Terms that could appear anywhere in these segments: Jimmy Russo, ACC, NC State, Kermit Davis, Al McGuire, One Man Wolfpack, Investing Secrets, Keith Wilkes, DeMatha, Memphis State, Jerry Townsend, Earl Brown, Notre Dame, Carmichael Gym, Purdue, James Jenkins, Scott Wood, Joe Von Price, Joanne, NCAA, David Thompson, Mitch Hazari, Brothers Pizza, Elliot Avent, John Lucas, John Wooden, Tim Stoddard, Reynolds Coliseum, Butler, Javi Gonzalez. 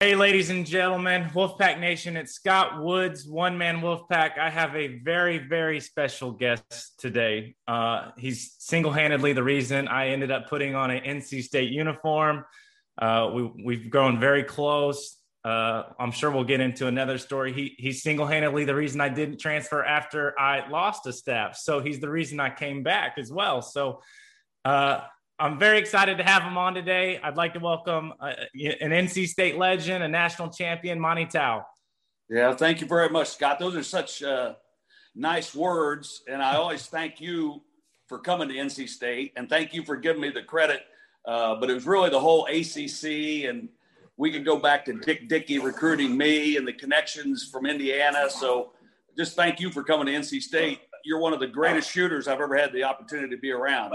Hey, ladies and gentlemen, Wolfpack Nation, it's Scott Woods, One Man Wolfpack. I have a very, very special guest today. He's single-handedly the reason I ended up putting on an NC State uniform. We've grown very close. I'm sure we'll get into another story. He's single-handedly the reason I didn't transfer after I lost a staff. So he's the reason I came back as well. So, I'm very excited to have him on today. I'd like to welcome an NC State legend, a national champion, Monte Towe. Yeah, thank you very much, Scott. Those are such nice words, and I always thank you for coming to NC State, and thank you for giving me the credit, but it was really the whole ACC, and we could go back to Dick Dickey recruiting me and the connections from Indiana, so just thank you for coming to NC State. You're one of the greatest shooters I've ever had the opportunity to be around.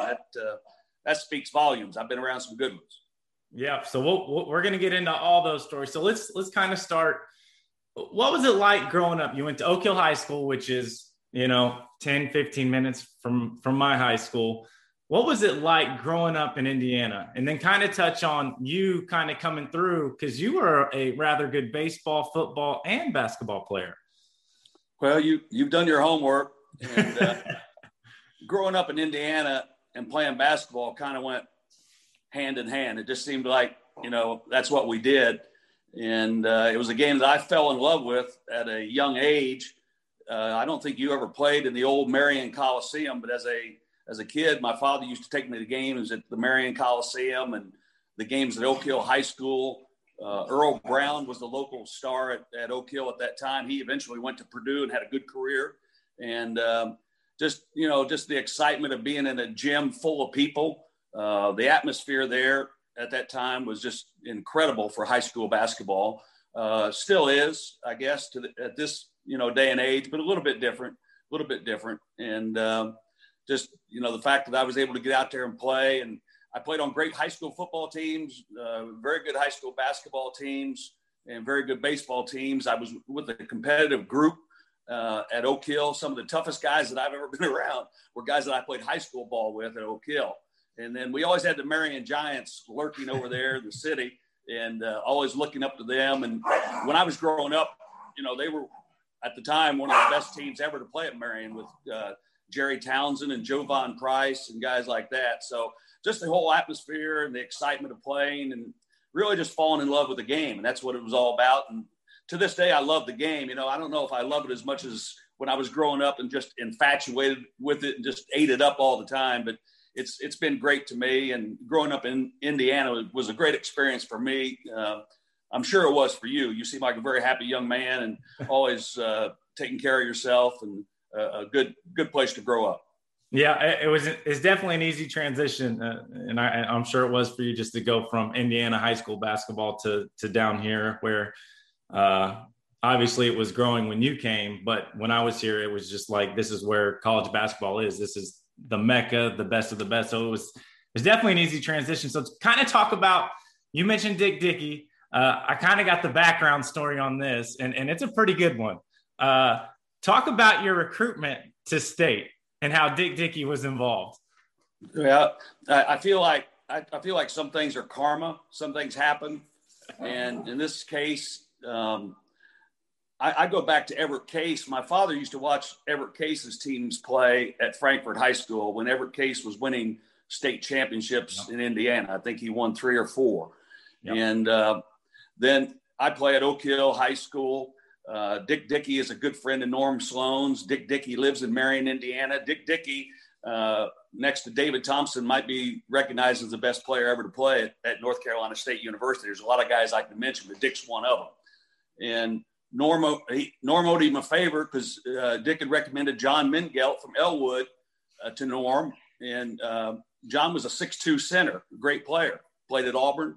That speaks volumes. I've been around some good ones. Yeah. So we're going to get into all those stories. So let's kind of start. What was it like growing up? You went to Oak Hill High School, which is, 10, 15 minutes from my high school. What was it like growing up in Indiana? And then kind of touch on you kind of coming through, because you were a rather good baseball, football, and basketball player. Well, you've done your homework. And, growing up in Indiana and playing basketball kind of went hand in hand. It just seemed like, that's what we did. And it was a game that I fell in love with at a young age. I don't think you ever played in the old Marion Coliseum, but as a kid, my father used to take me to games at the Marion Coliseum and the games at Oak Hill High School. Earl Brown was the local star at Oak Hill at that time. He eventually went to Purdue and had a good career. And, just the excitement of being in a gym full of people. The atmosphere there at that time was just incredible for high school basketball. Still is, I guess, at this, day and age, but a little bit different. And the fact that I was able to get out there and play. And I played on great high school football teams, very good high school basketball teams, and very good baseball teams. I was with a competitive group at Oak Hill. Some of the toughest guys that I've ever been around were guys that I played high school ball with at Oak Hill. And then we always had the Marion Giants lurking over there in the city, and always looking up to them. And when I was growing up, they were at the time one of the best teams ever to play at Marion, with Jerry Townsend and Joe Von Price and guys like that. So just the whole atmosphere and the excitement of playing, and really just falling in love with the game. And that's what it was all about. And to this day, I love the game. I don't know if I love it as much as when I was growing up and just infatuated with it and just ate it up all the time. But it's been great to me. And growing up in Indiana was a great experience for me. I'm sure it was for you. You seem like a very happy young man, and always taking care of yourself, and a good place to grow up. Yeah, it's definitely an easy transition. And I'm sure it was for you, just to go from Indiana high school basketball to down here, where obviously it was growing when you came, but when I was here, it was just like, this is where college basketball is. This is the Mecca, the best of the best. So it was definitely an easy transition. So to kind of talk about, you mentioned Dick Dickey. I kind of got the background story on this, and it's a pretty good one. Talk about your recruitment to State and how Dick Dickey was involved. Yeah, I feel like some things are karma, some things happen. And in this case, I go back to Everett Case. My father used to watch Everett Case's teams play at Frankfort High School when Everett Case was winning state championships. Yep. In Indiana. I think he won 3 or 4. Yep. And then I play at Oak Hill High School. Dick Dickey is a good friend of Norm Sloan's. Dick Dickey lives in Marion, Indiana. Dick Dickey, next to David Thompson, might be recognized as the best player ever to play at North Carolina State University. There's a lot of guys I can mention, but Dick's one of them. And Norm owed him a favor, because Dick had recommended John Mingelt from Elwood to Norm. And John was a 6'2 center, great player, played at Auburn.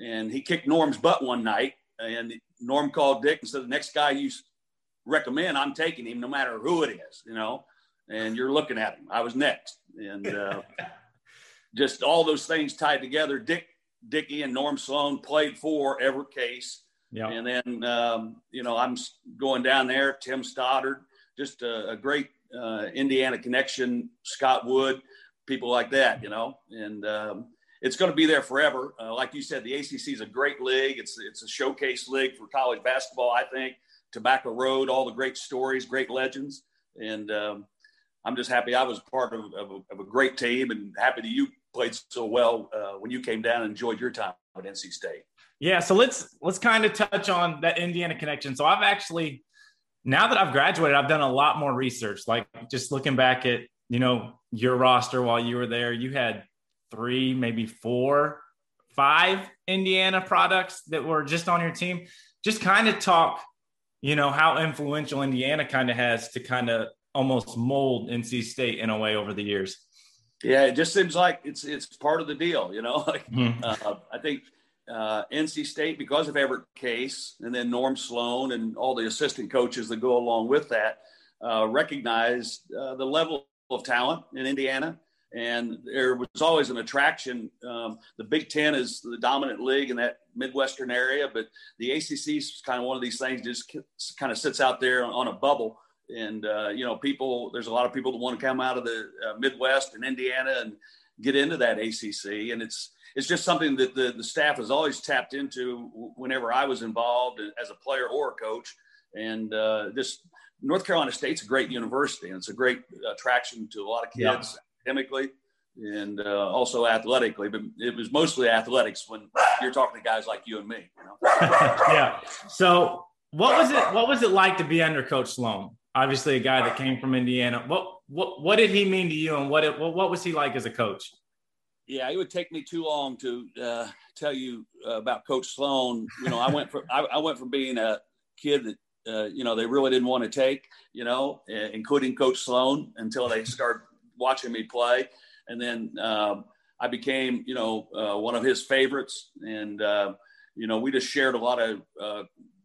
And he kicked Norm's butt one night. And Norm called Dick and said, "The next guy you recommend, I'm taking him, no matter who it is, and you're looking at him." I was next. And just all those things tied together. Dick Dickey and Norm Sloan played for Everett Case. Yeah. And then, I'm going down there, Tim Stoddard, just a great Indiana connection, Scott Wood, people like that, and it's going to be there forever. Like you said, the ACC is a great league. It's a showcase league for college basketball, I think. Tobacco Road, all the great stories, great legends. And I'm just happy I was part of a great team, and happy that you played so well when you came down and enjoyed your time at NC State. Yeah, so let's kind of touch on that Indiana connection. So I've actually, now that I've graduated, I've done a lot more research, like just looking back at, you know, your roster while you were there. You had 3, maybe 4, 5 Indiana products that were just on your team. Just kind of talk, you know, how influential Indiana kind of has to kind of almost mold NC State in a way over the years. Yeah, it just seems like it's part of the deal, you know. I think NC State, because of Everett Case and then Norm Sloan and all the assistant coaches that go along with that, recognized the level of talent in Indiana. And there was always an attraction. The Big Ten is the dominant league in that Midwestern area, but the ACC is kind of one of these things just kind of sits out there on a bubble. And, you know, people, there's a lot of people that want to come out of the Midwest and Indiana and get into that ACC. And it's just something that the staff has always tapped into whenever I was involved as a player or a coach. And just North Carolina State's a great university, and it's a great attraction to a lot of kids. Yeah. Academically and also athletically, but it was mostly athletics when you're talking to guys like you and me, you know? Yeah. So what was it like to be under Coach Sloan? Obviously a guy that came from Indiana. What did he mean to you, and what was he like as a coach? Yeah, it would take me too long to tell you about Coach Sloan. You know, I went from being a kid that you know, they really didn't want to take, you know, including Coach Sloan, until they started watching me play. And then I became, you know, one of his favorites. And, you know, we just shared a lot of,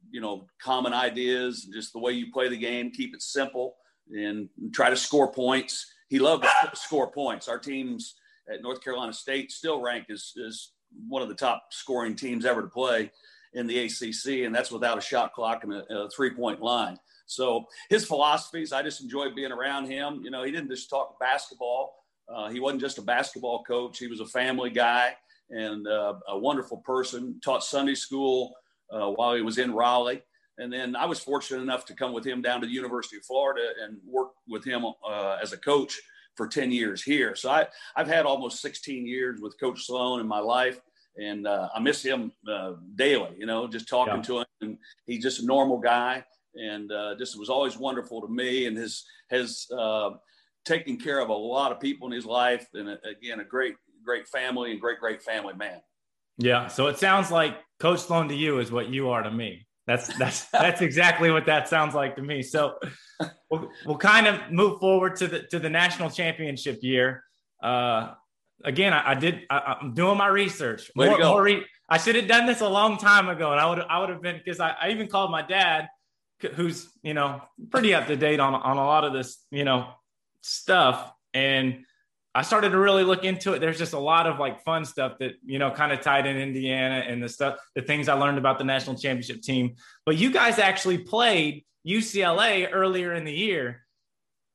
you know, common ideas, just the way you play the game, keep it simple and try to score points. He loved to score points. Our teams at North Carolina State still ranked as one of the top scoring teams ever to play in the ACC. And that's without a shot clock and a three-point line. So his philosophies, I just enjoyed being around him. You know, he didn't just talk basketball. He wasn't just a basketball coach. He was a family guy and a wonderful person. Taught Sunday school while he was in Raleigh. And then I was fortunate enough to come with him down to the University of Florida and work with him as a coach for 10 years here. So I've had almost 16 years with Coach Sloan in my life. And I miss him daily, you know, just talking to him. And he's just a normal guy. And just was always wonderful to me, and has taken care of a lot of people in his life, and again, a great family and great family man. Yeah, so it sounds like Coach Sloan to you is what you are to me. That's that's exactly what that sounds like to me. So we'll kind of move forward to the national championship year. Again, I'm doing my research. Way to go. I should have done this a long time ago, and I would have been, because I even called my dad, who's, you know, pretty up to date on a lot of this, you know, stuff. And I started to really look into it. There's just a lot of like fun stuff that, you know, kind of tied in Indiana and the things I learned about the national championship team. But you guys actually played UCLA earlier in the year,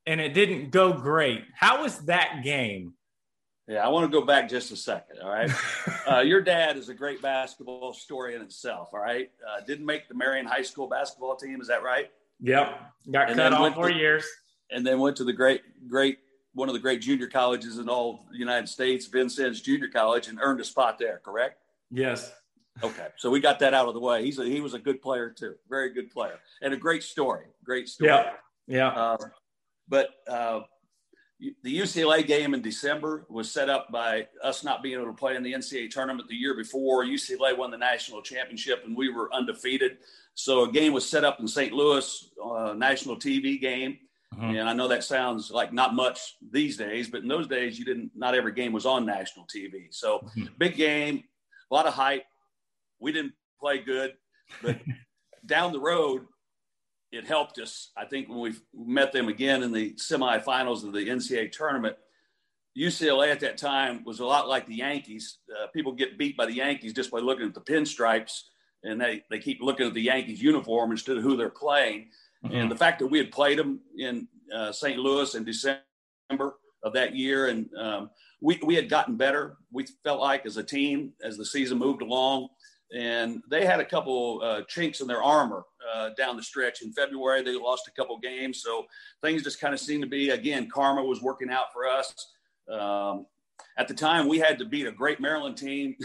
and it didn't go great. How was that game? Yeah, I want to go back just a second, all right? Your dad is a great basketball story in itself, all right? Didn't make the Marion High School basketball team, is that right? Yep, got cut off 4 years. And then went to the great, one of the great junior colleges in all the United States, Vincennes Junior College, and earned a spot there, correct? Yes. Okay, so we got that out of the way. He was a good player too, very good player, and a great story. Yeah. But the UCLA game in December was set up by us not being able to play in the NCAA tournament the year before. UCLA won the national championship, and we were undefeated. So a game was set up in St. Louis, national TV game. Mm-hmm. And I know that sounds like not much these days, but in those days, not every game was on national TV. So big game, a lot of hype. We didn't play good, but down the road, it helped us. I think when we met them again in the semifinals of the NCAA tournament, UCLA at that time was a lot like the Yankees. People get beat by the Yankees just by looking at the pinstripes, and they keep looking at the Yankees uniform instead of who they're playing. Mm-hmm. And the fact that we had played them in St. Louis in December of that year. And we had gotten better, we felt like, as a team, as the season moved along. And they had a couple chinks in their armor down the stretch. In February, they lost a couple games. So things just kind of seemed to be, again, karma was working out for us. At the time, we had to beat a great Maryland team.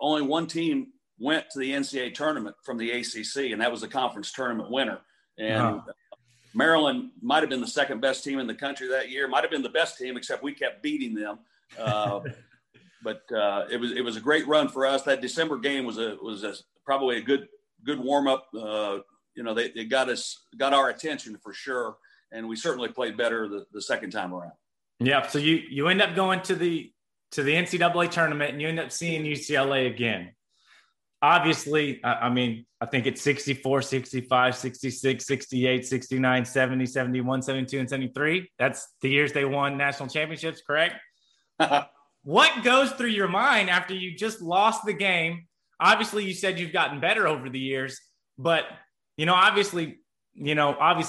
Only one team went to the NCAA tournament from the ACC, and that was the conference tournament winner. And wow. Maryland might have been the second best team in the country that year, might have been the best team, except we kept beating them. But it was a great run for us. That December game was probably a good warm up. They got our attention for sure, and we certainly played better the second time around. Yeah. So you end up going to the NCAA tournament, and you end up seeing UCLA again. Obviously, I mean, I think it's 64, 65, 66, 68, 69, 70, 71, 72, and 73. That's the years they won national championships, correct? What goes through your mind after you just lost the game? Obviously, you said you've gotten better over the years, but, obviously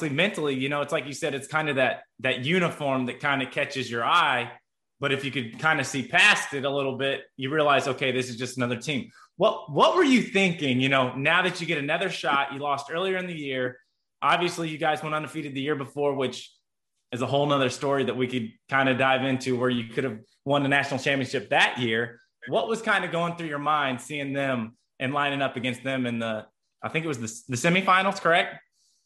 mentally, it's like you said, it's kind of that uniform that kind of catches your eye. But if you could kind of see past it a little bit, you realize, okay, this is just another team. What were you thinking, now that you get another shot? You lost earlier in the year. Obviously, you guys went undefeated the year before, which is a whole nother story that we could kind of dive into, where you could have won the national championship that year. What was kind of going through your mind seeing them and lining up against them in I think it was the semifinals, correct?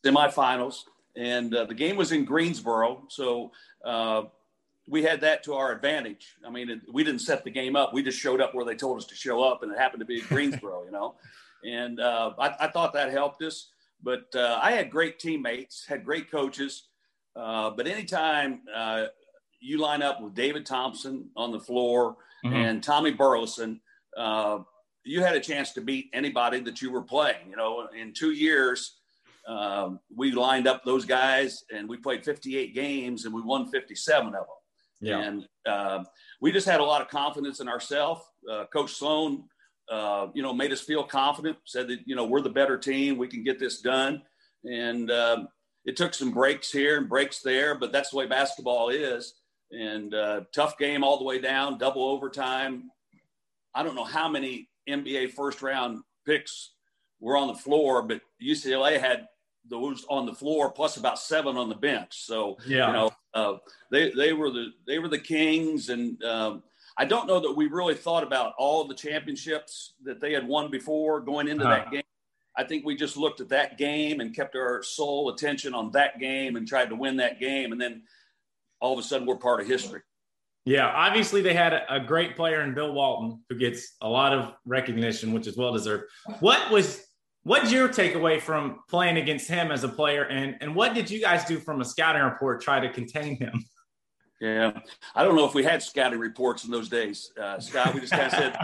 Semifinals. And the game was in Greensboro. So we had that to our advantage. I mean, we didn't set the game up. We just showed up where they told us to show up, and it happened to be Greensboro, And I thought that helped us. But I had great teammates, had great coaches. But anytime you line up with David Thompson on the floor mm-hmm. and Tommy Burleson, you had a chance to beat anybody that you were playing. In 2 years, we lined up those guys, and we played 58 games, and we won 57 of them. Yeah. And we just had a lot of confidence in ourselves. Coach Sloan, made us feel confident, said that, we're the better team. We can get this done. And it took some breaks here and breaks there, but that's the way basketball is. And tough game all the way down, double overtime. I don't know how many NBA first-round picks were on the floor, but UCLA had those on the floor plus about 7 on the bench. So, they were the kings. And I don't know that we really thought about all the championships that they had won before going into that game. I think we just looked at that game and kept our sole attention on that game and tried to win that game. And then all of a sudden we're part of history. Yeah. Obviously they had a great player in Bill Walton, who gets a lot of recognition, which is well-deserved. What's your takeaway from playing against him as a player, and what did you guys do from a scouting report, try to contain him? Yeah, I don't know if we had scouting reports in those days, Scott. We just kind of said,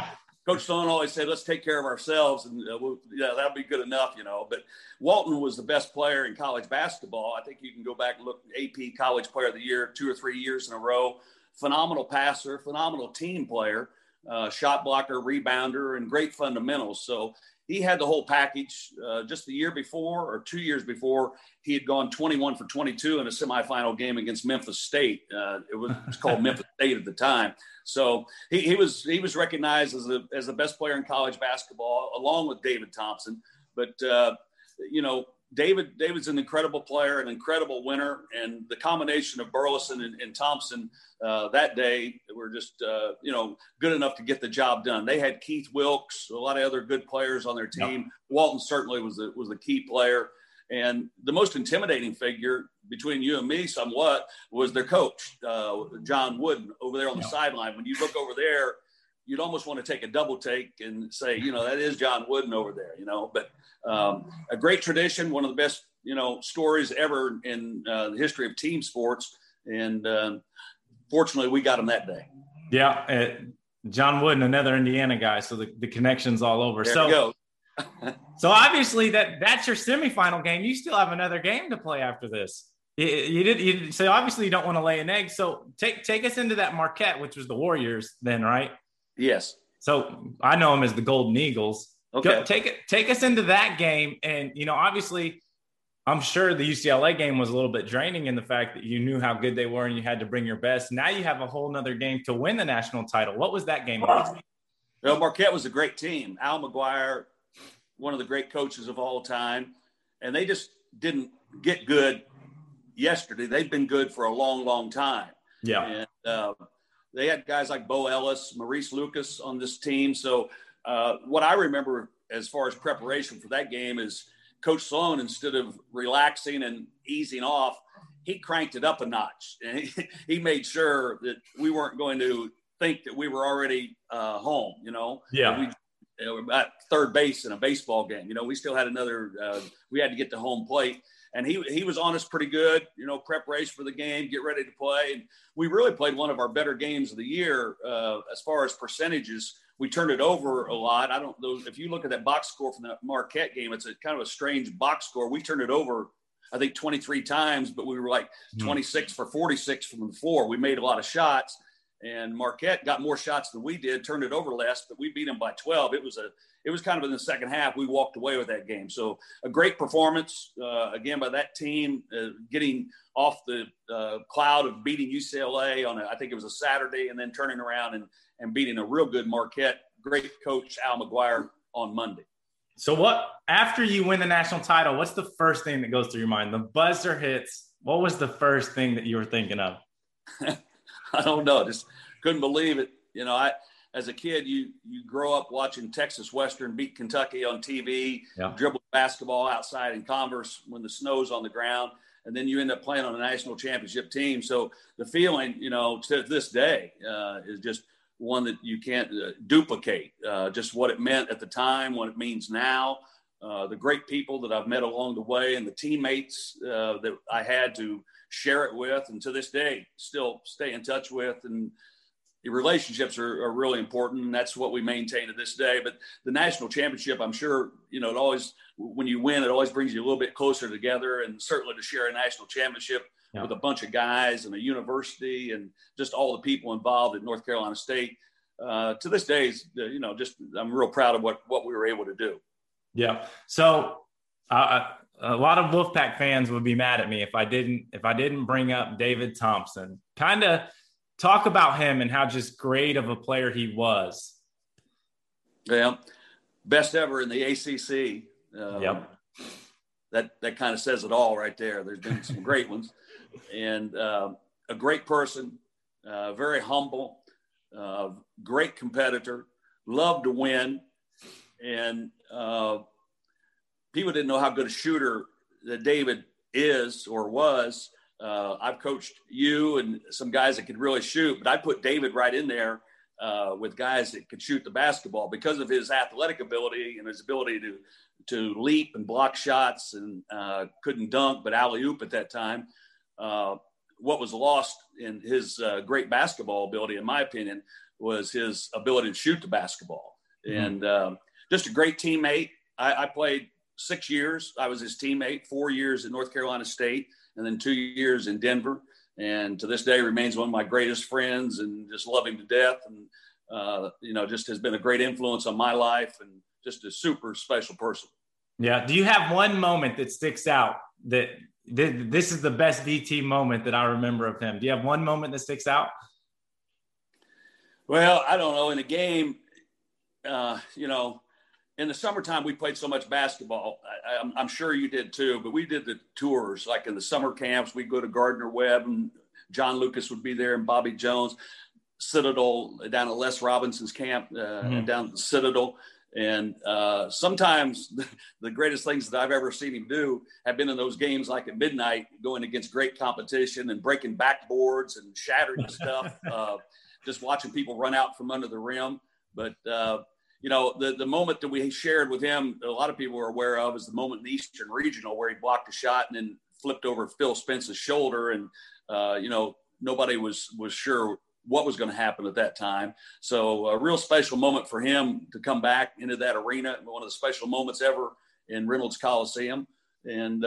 Coach Sloan always said, let's take care of ourselves, and that'll be good enough, But Walton was the best player in college basketball. I think you can go back and look at AP College Player of the Year 2 or 3 years in a row. Phenomenal passer, phenomenal team player, shot blocker, rebounder, and great fundamentals. So he had the whole package. Just the year before, or 2 years before, he had gone 21 for 22 in a semifinal game against Memphis State. It was called Memphis State at the time. So he was recognized as the best player in college basketball, along with David Thompson. But David's an incredible player, an incredible winner, and the combination of Burleson and Thompson that day were just, good enough to get the job done. They had Keith Wilkes, a lot of other good players on their team. Yep. Walton certainly was the key player. And the most intimidating figure between you and me somewhat was their coach, John Wooden, over there on the sideline. When you look over there, you'd almost want to take a double take and say, that is John Wooden over there, but a great tradition, one of the best, stories ever in the history of team sports. And fortunately we got him that day. Yeah. John Wooden, another Indiana guy. So the connection's all over. There you go. So obviously that's your semifinal game. You still have another game to play after this. You so obviously you don't want to lay an egg. So take us into that Marquette, which was the Warriors then, right? Yes. So I know him as the Golden Eagles. Okay. Take us into that game. And, obviously I'm sure the UCLA game was a little bit draining in the fact that you knew how good they were and you had to bring your best. Now you have a whole nother game to win the national title. What was that game like? Well, Marquette was a great team. Al McGuire, one of the great coaches of all time. And they just didn't get good yesterday. They've been good for a long, long time. Yeah. And they had guys like Bo Ellis, Maurice Lucas on this team. So what I remember as far as preparation for that game is Coach Sloan, instead of relaxing and easing off, he cranked it up a notch. And he made sure that we weren't going to think that we were already home, you know. Yeah. We were at third base in a baseball game. You know, we still had another we had to get to home plate. And he was on us pretty good, you know, preparation for the game, get ready to play. And we really played one of our better games of the year as far as percentages. We turned it over a lot. If you look at that box score from the Marquette game, it's a kind of a strange box score. We turned it over, I think, 23 times, but we were like 26 for 46 from the floor. We made a lot of shots, and Marquette got more shots than we did, turned it over less, but we beat them by 12. It was kind of in the second half. We walked away with that game. So a great performance, again, by that team, getting off the cloud of beating UCLA on, I think it was a Saturday, and then turning around and beating a real good Marquette, great coach Al McGuire, on Monday. So after you win the national title, what's the first thing that goes through your mind? The buzzer hits. What was the first thing that you were thinking of? I don't know. Just couldn't believe it. You know, as a kid, you grow up watching Texas Western beat Kentucky on TV, dribble basketball outside in Converse when the snow's on the ground, and then you end up playing on a national championship team. So the feeling, you know, to this day is just one that you can't duplicate, just what it meant at the time, what it means now, the great people that I've met along the way, and the teammates that I had to share it with, and to this day still stay in touch with. And the relationships are really important, and that's what we maintain to this day. But the national championship, I'm sure, you know, it always, when you win, it always brings you a little bit closer together, and certainly to share a national championship with a bunch of guys and a university and just all the people involved at North Carolina State. To this day, you know, just I'm real proud of what we were able to do. Yeah. So a lot of Wolfpack fans would be mad at me if I didn't bring up David Thompson. Kind of talk about him and how just great of a player he was. Yeah, best ever in the ACC. That kind of says it all right there. There's been some great ones. And a great person, very humble, great competitor, loved to win. And people didn't know how good a shooter that David is or was. I've coached you and some guys that could really shoot, but I put David right in there with guys that could shoot the basketball because of his athletic ability and his ability to leap and block shots, and couldn't dunk, but alley-oop at that time. What was lost in his great basketball ability, in my opinion, was his ability to shoot the basketball. Mm-hmm. And just a great teammate. I played 6 years. I was his teammate, 4 years at North Carolina State, and then 2 years in Denver. And to this day remains one of my greatest friends, and just love him to death. And, you know, just has been a great influence on my life, and just a super special person. Yeah. Do you have one moment that sticks out that – this is the best DT moment that I remember of him? Do you have one moment that sticks out? Well, I don't know. In a game, you know, in the summertime, we played so much basketball. I'm sure you did too, but we did the tours. Like in the summer camps, we'd go to Gardner Webb, and John Lucas would be there, and Bobby Jones, Citadel, down at Les Robinson's camp, down at the Citadel. And sometimes the greatest things that I've ever seen him do have been in those games, like at midnight, going against great competition and breaking backboards and shattering stuff, just watching people run out from under the rim. But, you know, the moment that we shared with him, a lot of people were aware of, is the moment in the Eastern Regional where he blocked a shot and then flipped over Phil Spence's shoulder. And, you know, nobody was sure what was going to happen at that time. So a real special moment for him to come back into that arena, one of the special moments ever in Reynolds Coliseum. And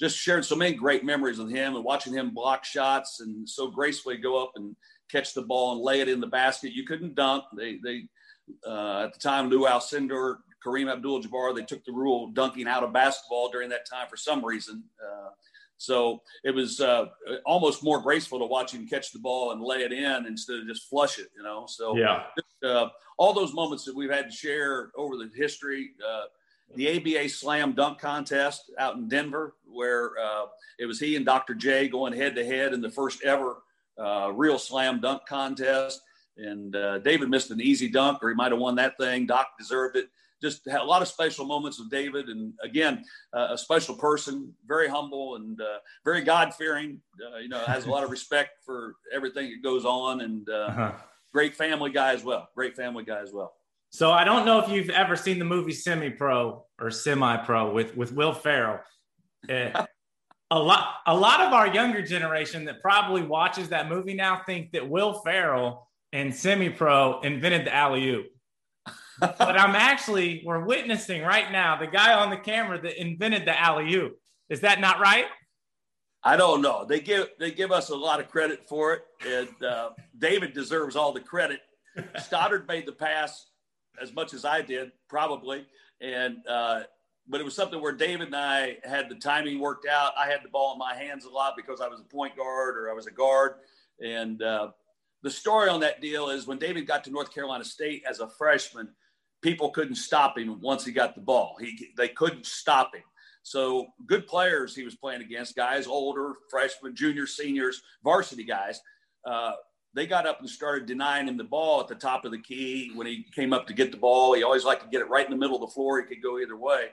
just shared so many great memories with him, and watching him block shots and so gracefully go up and catch the ball and lay it in the basket. You couldn't dunk. They at the time, Lou Alcindor Kareem Abdul-Jabbar, they took the rule of dunking out of basketball during that time for some reason. So it was almost more graceful to watch him catch the ball and lay it in instead of just flush it, you know. So yeah, all those moments that we've had to share over the history, the ABA slam dunk contest out in Denver, where it was he and Dr. J going head to head in the first ever real slam dunk contest. And David missed an easy dunk, or he might've won that thing. Doc deserved it. Just had a lot of special moments with David. And again, a special person, very humble and very God-fearing, you know, has a lot of respect for everything that goes on, and great family guy as well. So I don't know if you've ever seen the movie Semi-Pro or Semi-Pro with Will Ferrell. A lot of our younger generation that probably watches that movie now think that Will Ferrell and Semi-Pro invented the alley-oop. But we're witnessing right now the guy on the camera that invented the alley-oop. Is that not right? I don't know. They give us a lot of credit for it, and David deserves all the credit. Stoddard made the pass as much as I did, probably. And, but it was something where David and I had the timing worked out. I had the ball in my hands a lot because I was a point guard, or I was a guard. And the story on that deal is when David got to North Carolina State as a freshman, people couldn't stop him once he got the ball. They couldn't stop him. So good players he was playing against, guys older, freshmen, juniors, seniors, varsity guys, they got up and started denying him the ball at the top of the key. When he came up to get the ball, he always liked to get it right in the middle of the floor. He could go either way.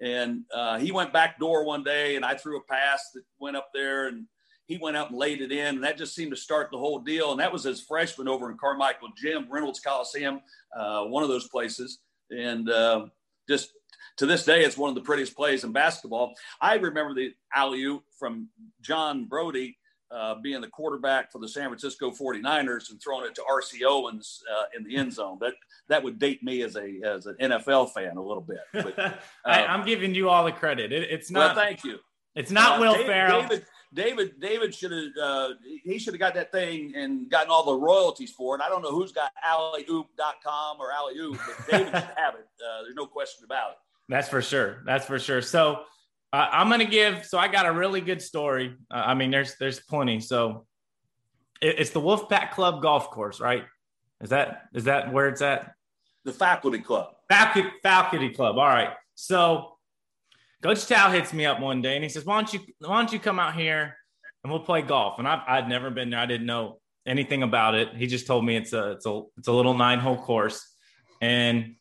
And he went back door one day, and I threw a pass that went up there, and he went up and laid it in. And that just seemed to start the whole deal. And that was as freshman over in Carmichael Gym, Reynolds Coliseum, one of those places. And just to this day, it's one of the prettiest plays in basketball. I remember the alley-oop from John Brody, being the quarterback for the San Francisco 49ers and throwing it to R.C. Owens in the end zone. That would date me as an NFL fan a little bit. But, I'm giving you all the credit. It's not. Well, thank you. It's not Will Ferrell. David should have. He should have got that thing and gotten all the royalties for it. I don't know who's got alleyoop.com or alleyoop, but David should have it. There's no question about it. That's for sure. So. I'm going to give – so I got a really good story. I mean, there's plenty. So it's the Wolfpack Club golf course, right? Is that where it's at? The Faculty Club. Faculty Club. All right. So Coach Tao hits me up one day, and he says, why don't you come out here and we'll play golf? And I'd never been there. I didn't know anything about it. He just told me it's a little 9-hole course. And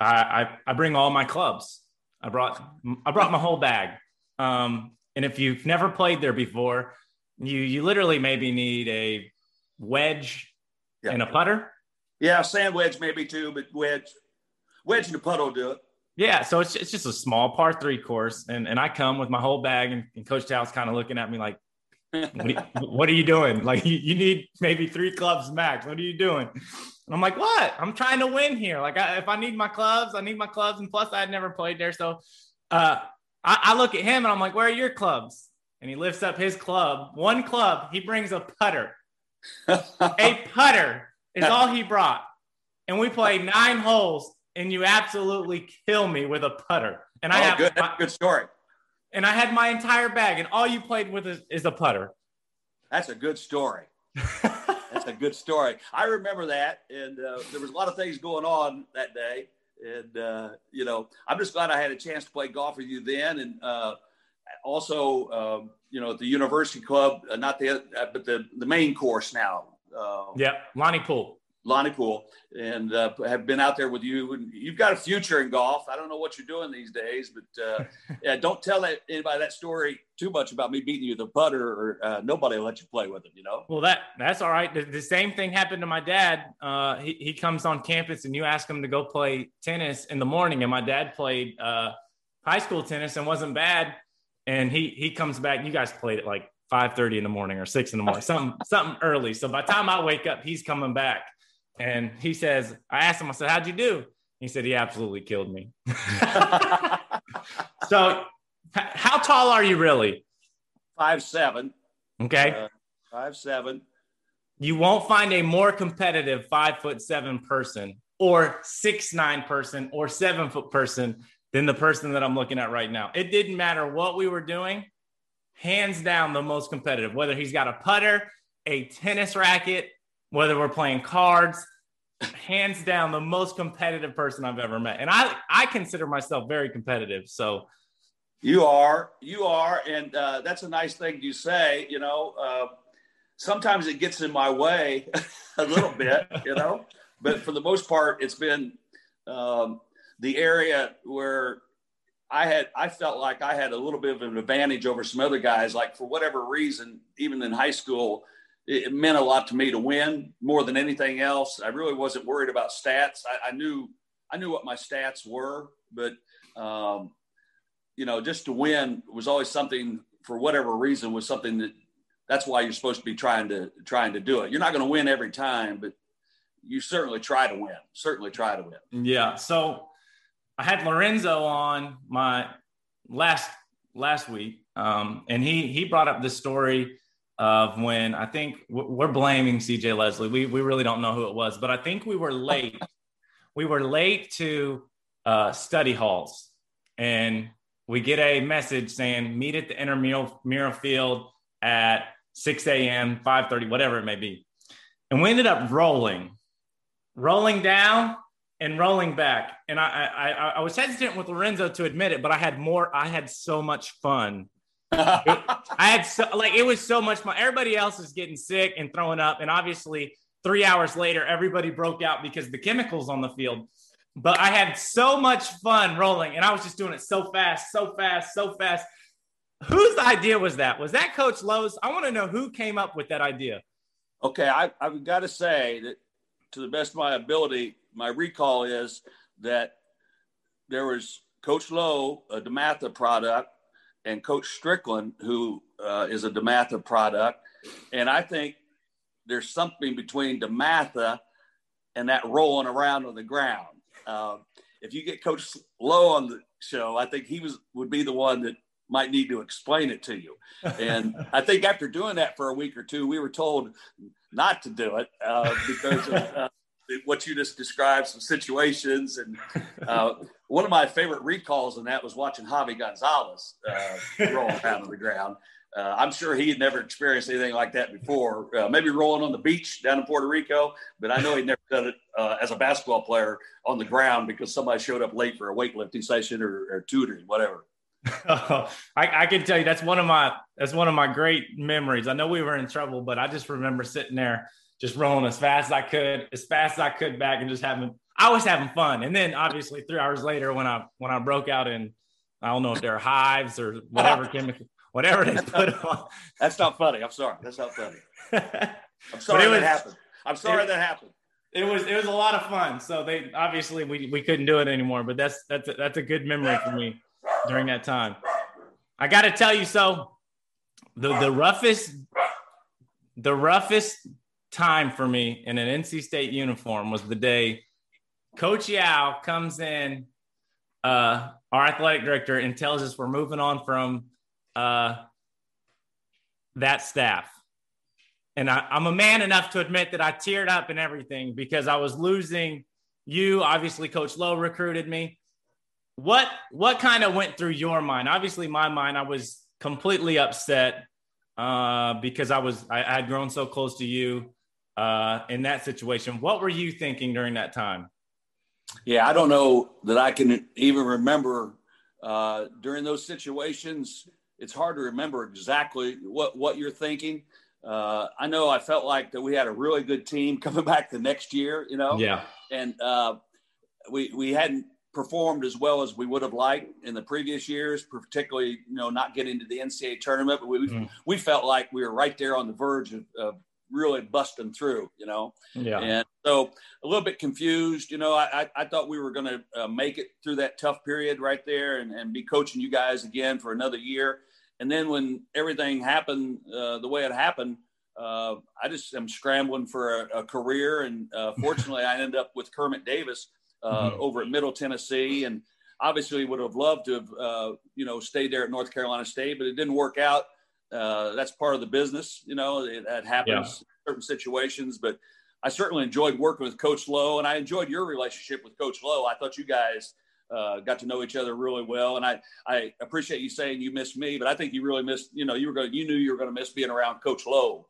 I bring all my clubs. I brought my whole bag. And if you've never played there before, you literally maybe need a wedge and a putter. Yeah, sand wedge maybe too, but wedge and a putter will do it. Yeah, so it's just a small par 3 course, and I come with my whole bag, and Coach Tow's kind of looking at me like, what are you doing? Like, you need maybe 3 clubs max. What are you doing? And I'm like, what? I'm trying to win here. Like, if I need my clubs. And plus, I had never played there. So I look at him, and I'm like, where are your clubs? And he lifts up his club. One club, he brings a putter. A putter is all he brought. And we played 9 holes, and you absolutely kill me with a putter. And good. That's a good story. And I had my entire bag, and all you played with is a putter. That's a good story. That's a good story. I remember that, and there was a lot of things going on that day. And, you know, I'm just glad I had a chance to play golf with you then. And also, you know, at the University Club, not the but the main course now. Lonnie Poole. And have been out there with you, and you've got a future in golf. I don't know what you're doing these days, but yeah, don't tell anybody that story too much about me beating you the putter, or nobody will let you play with it, you know? Well, that's all right. The same thing happened to my dad. He comes on campus, and you ask him to go play tennis in the morning. And my dad played high school tennis and wasn't bad. And he comes back, and you guys played at like 5:30 in the morning or 6 in the morning, something early. So by the time I wake up, he's coming back. And he says, I asked him, I said, how'd you do? He said, he absolutely killed me. So how tall are you really? 5'7". Okay. 5'7". You won't find a more competitive 5'7" person or 6'9" person or 7 foot person than the person that I'm looking at right now. It didn't matter what we were doing. Hands down, the most competitive, whether he's got a putter, a tennis racket, whether we're playing cards, hands down, the most competitive person I've ever met. And I consider myself very competitive. So you are. And that's a nice thing you say, you know, sometimes it gets in my way a little bit, you know, but for the most part, it's been the area where I felt like I had a little bit of an advantage over some other guys. Like for whatever reason, even in high school, it meant a lot to me to win more than anything else. I really wasn't worried about stats. I knew what my stats were, but you know, just to win was always something, for whatever reason, was something that's why you're supposed to be trying to do it. You're not going to win every time, but you certainly try to win. Yeah. So I had Lorenzo on my last week, and he brought up the story of when, I think we're blaming CJ Leslie. We really don't know who it was, but I think we were late. We were late to study halls, and we get a message saying meet at the intramural field at 6 a.m., 5:30, whatever it may be. And we ended up rolling down and rolling back. And I was hesitant with Lorenzo to admit it, but I had so much fun. It was so much fun. Everybody else is getting sick and throwing up. And obviously 3 hours later, everybody broke out because the chemicals on the field, but I had so much fun rolling, and I was just doing it so fast. Whose idea was that? Was that Coach Lowe's? I want to know who came up with that idea. Okay. I've got to say that, to the best of my ability, my recall is that there was Coach Lowe, a DeMatha product, and Coach Strickland, who is a DeMatha product. And I think there's something between DeMatha and that rolling around on the ground. If you get Coach Lowe on the show, I think would be the one that might need to explain it to you. And I think after doing that for a week or two, we were told not to do it because of what you just described, some situations. And one of my favorite recalls in that was watching Javi Gonzalez roll down on the ground. I'm sure he had never experienced anything like that before, maybe rolling on the beach down in Puerto Rico, but I know he'd never done it as a basketball player on the ground because somebody showed up late for a weightlifting session or tutoring, whatever. Oh, I can tell you that's one of my great memories. I know we were in trouble, but I just remember sitting there just rolling as fast as I could back and just having fun. And then obviously 3 hours later when I broke out in, I don't know if they're hives or whatever chemical, whatever they put on. That's not funny. I'm sorry. That's not funny. I'm sorry that happened. I'm sorry that happened. It was a lot of fun. So they obviously we couldn't do it anymore, but that's a good memory for me. During that time, I got to tell you, so the roughest time for me in an NC State uniform was the day Coach Yao comes in, our athletic director, and tells us we're moving on from that staff. And I'm a man enough to admit that I teared up and everything because I was losing you. Obviously, Coach Lowe recruited me. What kind of went through your mind? Obviously, my mind, I was completely upset because I had grown so close to you in that situation. What were you thinking during that time? Yeah, I don't know that I can even remember during those situations. It's hard to remember exactly what you're thinking. I know I felt like that we had a really good team coming back the next year, you know? Yeah. And we hadn't performed as well as we would have liked in the previous years, particularly, you know, not getting to the NCAA tournament, but we felt like we were right there on the verge of really busting through, you know? Yeah. And so a little bit confused, you know, I thought we were going to make it through that tough period right there and be coaching you guys again for another year. And then when everything happened the way it happened, I just am scrambling for a career. And fortunately I ended up with Kermit Davis, over at Middle Tennessee, and obviously would have loved to have, you know, stayed there at North Carolina State, but it didn't work out. That's part of the business, you know, that happens in certain situations, but I certainly enjoyed working with Coach Lowe, and I enjoyed your relationship with Coach Lowe. I thought you guys got to know each other really well, and I appreciate you saying you missed me, but I think you really missed, you knew you were going to miss being around Coach Lowe.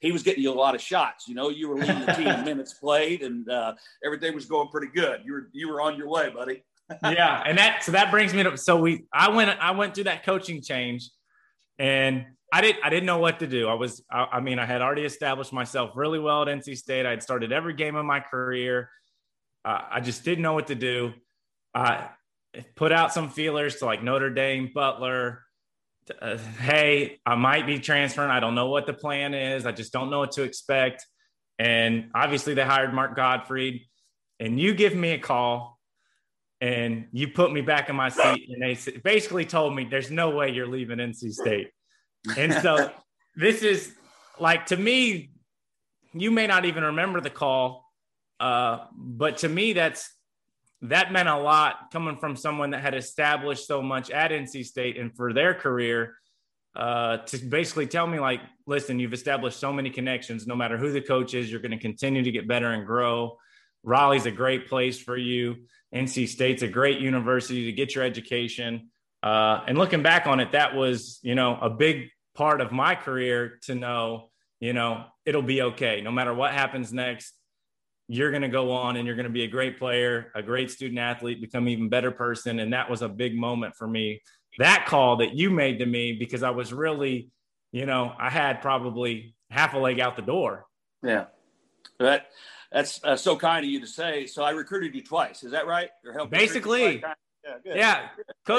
He was getting you a lot of shots. You know, you were leading the team in minutes played, and everything was going pretty good. You were on your way, buddy. Yeah, and that brings me to, I went through that coaching change, and I didn't know what to do. I had already established myself really well at NC State. I had started every game of my career. I just didn't know what to do. I put out some feelers to like Notre Dame, Butler. Hey, I might be transferring. I don't know what the plan is. I just don't know what to expect. And obviously they hired Mark Gottfried, and you give me a call and you put me back in my seat. And they basically told me, there's no way you're leaving NC State. And so this is like, to me, you may not even remember the call. But to me, that meant a lot coming from someone that had established so much at NC State and for their career to basically tell me, like, listen, you've established so many connections. No matter who the coach is, you're going to continue to get better and grow. Raleigh's a great place for you. NC State's a great university to get your education. And looking back on it, that was, a big part of my career to know, it'll be okay. No matter what happens next, you're going to go on and you're going to be a great player, a great student athlete, become an even better person. And that was a big moment for me, that call that you made to me, because I was really, I had probably half a leg out the door. Yeah. That's so kind of you to say. So I recruited you twice. Is that right? Or helped basically. Yeah, good.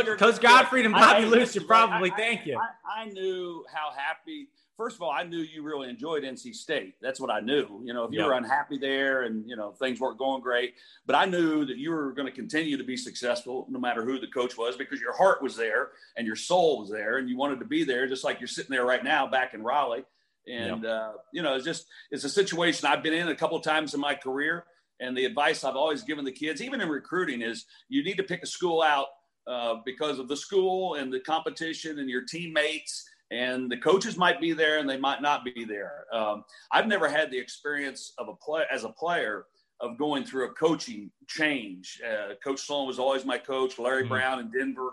Yeah. Coach Gottfried and Bobby Luce should probably thank you. I knew how happy. First of all, I knew you really enjoyed NC State. That's what I knew. If you were unhappy there and, things weren't going great. But I knew that you were going to continue to be successful no matter who the coach was, because your heart was there and your soul was there and you wanted to be there, just like you're sitting there right now back in Raleigh. And, it's a situation I've been in a couple of times in my career. And the advice I've always given the kids, even in recruiting, is you need to pick a school out because of the school and the competition and your teammates. And the coaches might be there and they might not be there. I've never had the experience of as a player of going through a coaching change. Coach Sloan was always my coach, Larry Brown in Denver.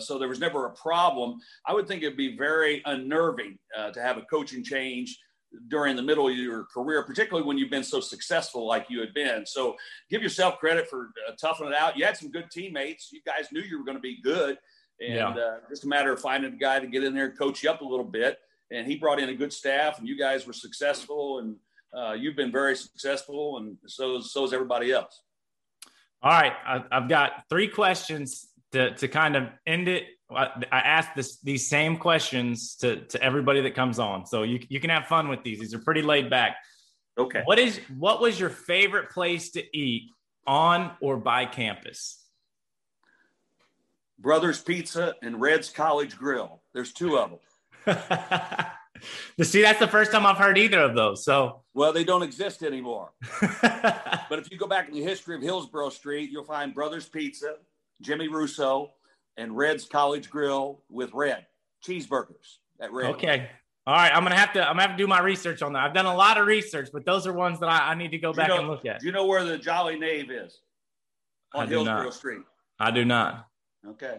So there was never a problem. I would think it'd be very unnerving to have a coaching change during the middle of your career, particularly when you've been so successful like you had been. So give yourself credit for toughing it out. You had some good teammates. You guys knew you were going to be good. And just a matter of finding a guy to get in there and coach you up a little bit. And he brought in a good staff, and you guys were successful, and you've been very successful. And so is everybody else. All right. I've got three questions to kind of end it. I asked these same questions to everybody that comes on. So you can have fun with these. These are pretty laid back. Okay. What was your favorite place to eat on or by campus? Brothers Pizza and Red's College Grill. There's two of them. See, that's the first time I've heard either of those. So, well, they don't exist anymore. But if you go back in the history of Hillsborough Street, you'll find Brothers Pizza, Jimmy Russo, and Red's College Grill with Red cheeseburgers at Red. Okay. All right. I'm gonna have to do my research on that. I've done a lot of research, but those are ones that I need to go back and look at. Do you know where the Jolly Knave is on Hillsborough Street? I do not. Okay.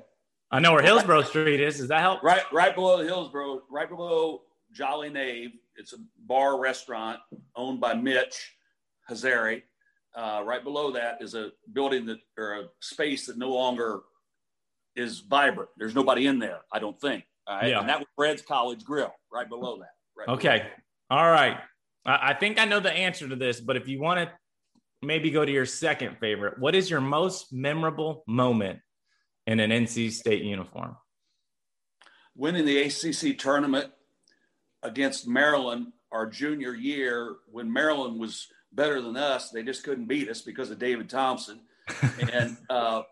I know where Hillsborough Street is. Does that help? Right below the Hillsborough, right below Jolly Knave. It's a bar restaurant owned by Mitch Hazari. Right below that is a building or a space that no longer is vibrant. There's nobody in there, I don't think. All right? Yeah. And that was Red's College Grill, right below that. Right okay. Below that. All right. I think I know the answer to this, but if you want to maybe go to your second favorite, what is your most memorable moment in an NC State uniform? Winning the ACC tournament against Maryland our junior year when Maryland was better than us. They just couldn't beat us because of David Thompson. And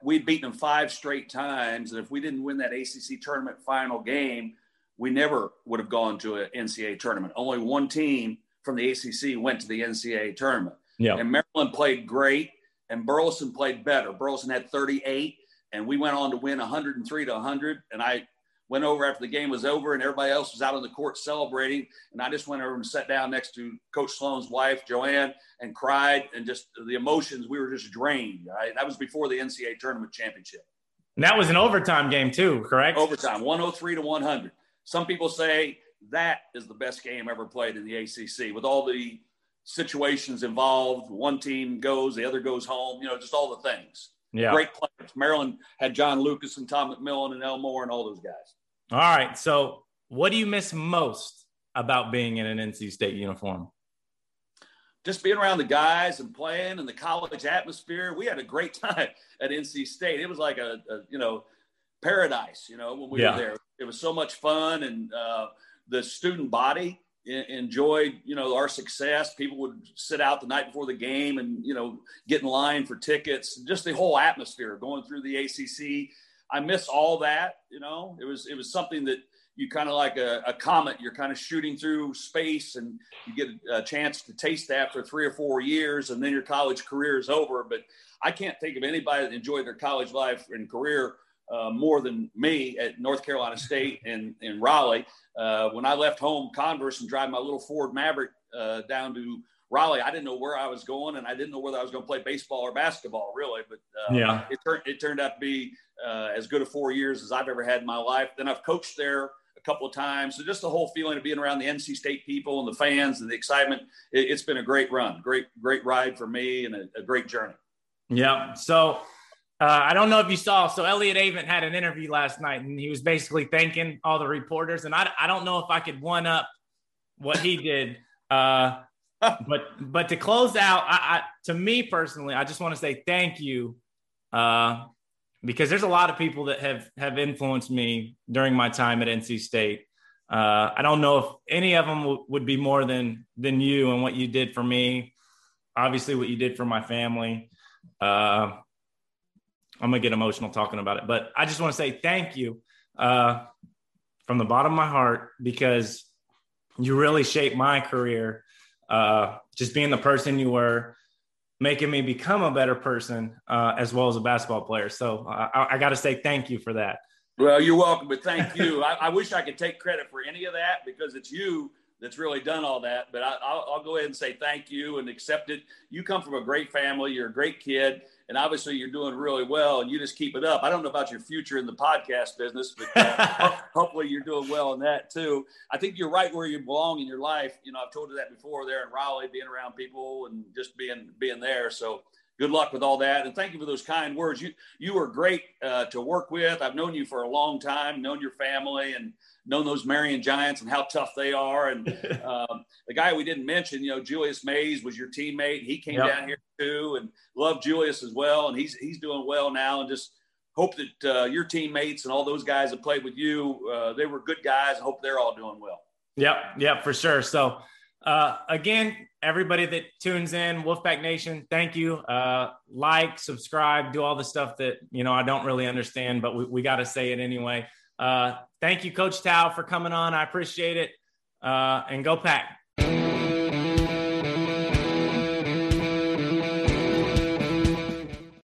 we'd beaten them 5 straight times. And if we didn't win that ACC tournament final game, we never would have gone to an NCAA tournament. Only one team from the ACC went to the NCAA tournament. Yeah. And Maryland played great, and Burleson played better. Burleson had 38, and we went on to win 103-100. And I went over after the game was over and everybody else was out on the court celebrating. And I just went over and sat down next to Coach Sloan's wife, Joanne, and cried, and just the emotions, we were just drained. Right? That was before the NCAA tournament championship. And that was an overtime game too, correct? Overtime, 103-100. Some people say that is the best game ever played in the ACC, with all the situations involved. One team goes, the other goes home, you know, just all the things. Yeah. Great players. Maryland had John Lucas and Tom McMillan and Elmore and all those guys. All right. So what do you miss most about being in an NC State uniform? Just being around the guys and playing and the college atmosphere. We had a great time at NC State. It was like a you know, paradise, you know, when we were there. It was so much fun. And the student body enjoyed, you know, our success. People would sit out the night before the game and, you know, get in line for tickets. Just the whole atmosphere going through the ACC. I miss all that, you know. It was something that you kind of like a comet. You're kind of shooting through space and you get a chance to taste that for 3 or 4 years, and then your college career is over. But I can't think of anybody that enjoyed their college life and career more than me at North Carolina State and in Raleigh. When I left home, Converse, and drive my little Ford Maverick down to Raleigh, I didn't know where I was going, and I didn't know whether I was going to play baseball or basketball, really. But it turned out to be as good a 4 years as I've ever had in my life. Then I've coached there a couple of times. So just the whole feeling of being around the NC State people and the fans and the excitement, it's been a great run, great ride for me, and a great journey. Yeah, so – I don't know if you saw, so Elliot Avent had an interview last night, and he was basically thanking all the reporters. And I don't know if I could one up what he did. But to close out, I to me personally, I just want to say thank you, because there's a lot of people that have influenced me during my time at NC State. I don't know if any of them would be more than you and what you did for me. Obviously, what you did for my family. I'm going to get emotional talking about it, but I just want to say thank you from the bottom of my heart, because you really shaped my career, just being the person you were, making me become a better person as well as a basketball player. So I got to say thank you for that. Well, you're welcome, but thank you. I wish I could take credit for any of that, because it's you that's really done all that, but I'll go ahead and say thank you and accept it. You come from a great family. You're a great kid. And obviously you're doing really well, and you just keep it up. I don't know about your future in the podcast business, but hopefully you're doing well in that too. I think you're right where you belong in your life. You know, I've told you that before, there in Raleigh, being around people and just being there. So good luck with all that. And thank you for those kind words. You were great to work with. I've known you for a long time, known your family, and known those Marion Giants and how tough they are. And the guy we didn't mention, you know, Julius Mays was your teammate. He came down here too, and loved Julius as well. And he's doing well now, and just hope that your teammates and all those guys that played with you, they were good guys. I hope they're all doing well. Yep, for sure. So again, everybody that tunes in, Wolfpack Nation, thank you. Like, subscribe, do all the stuff that, you know, I don't really understand, but we got to say it anyway. Thank you, Coach Tao, for coming on. I appreciate it. And go Pack.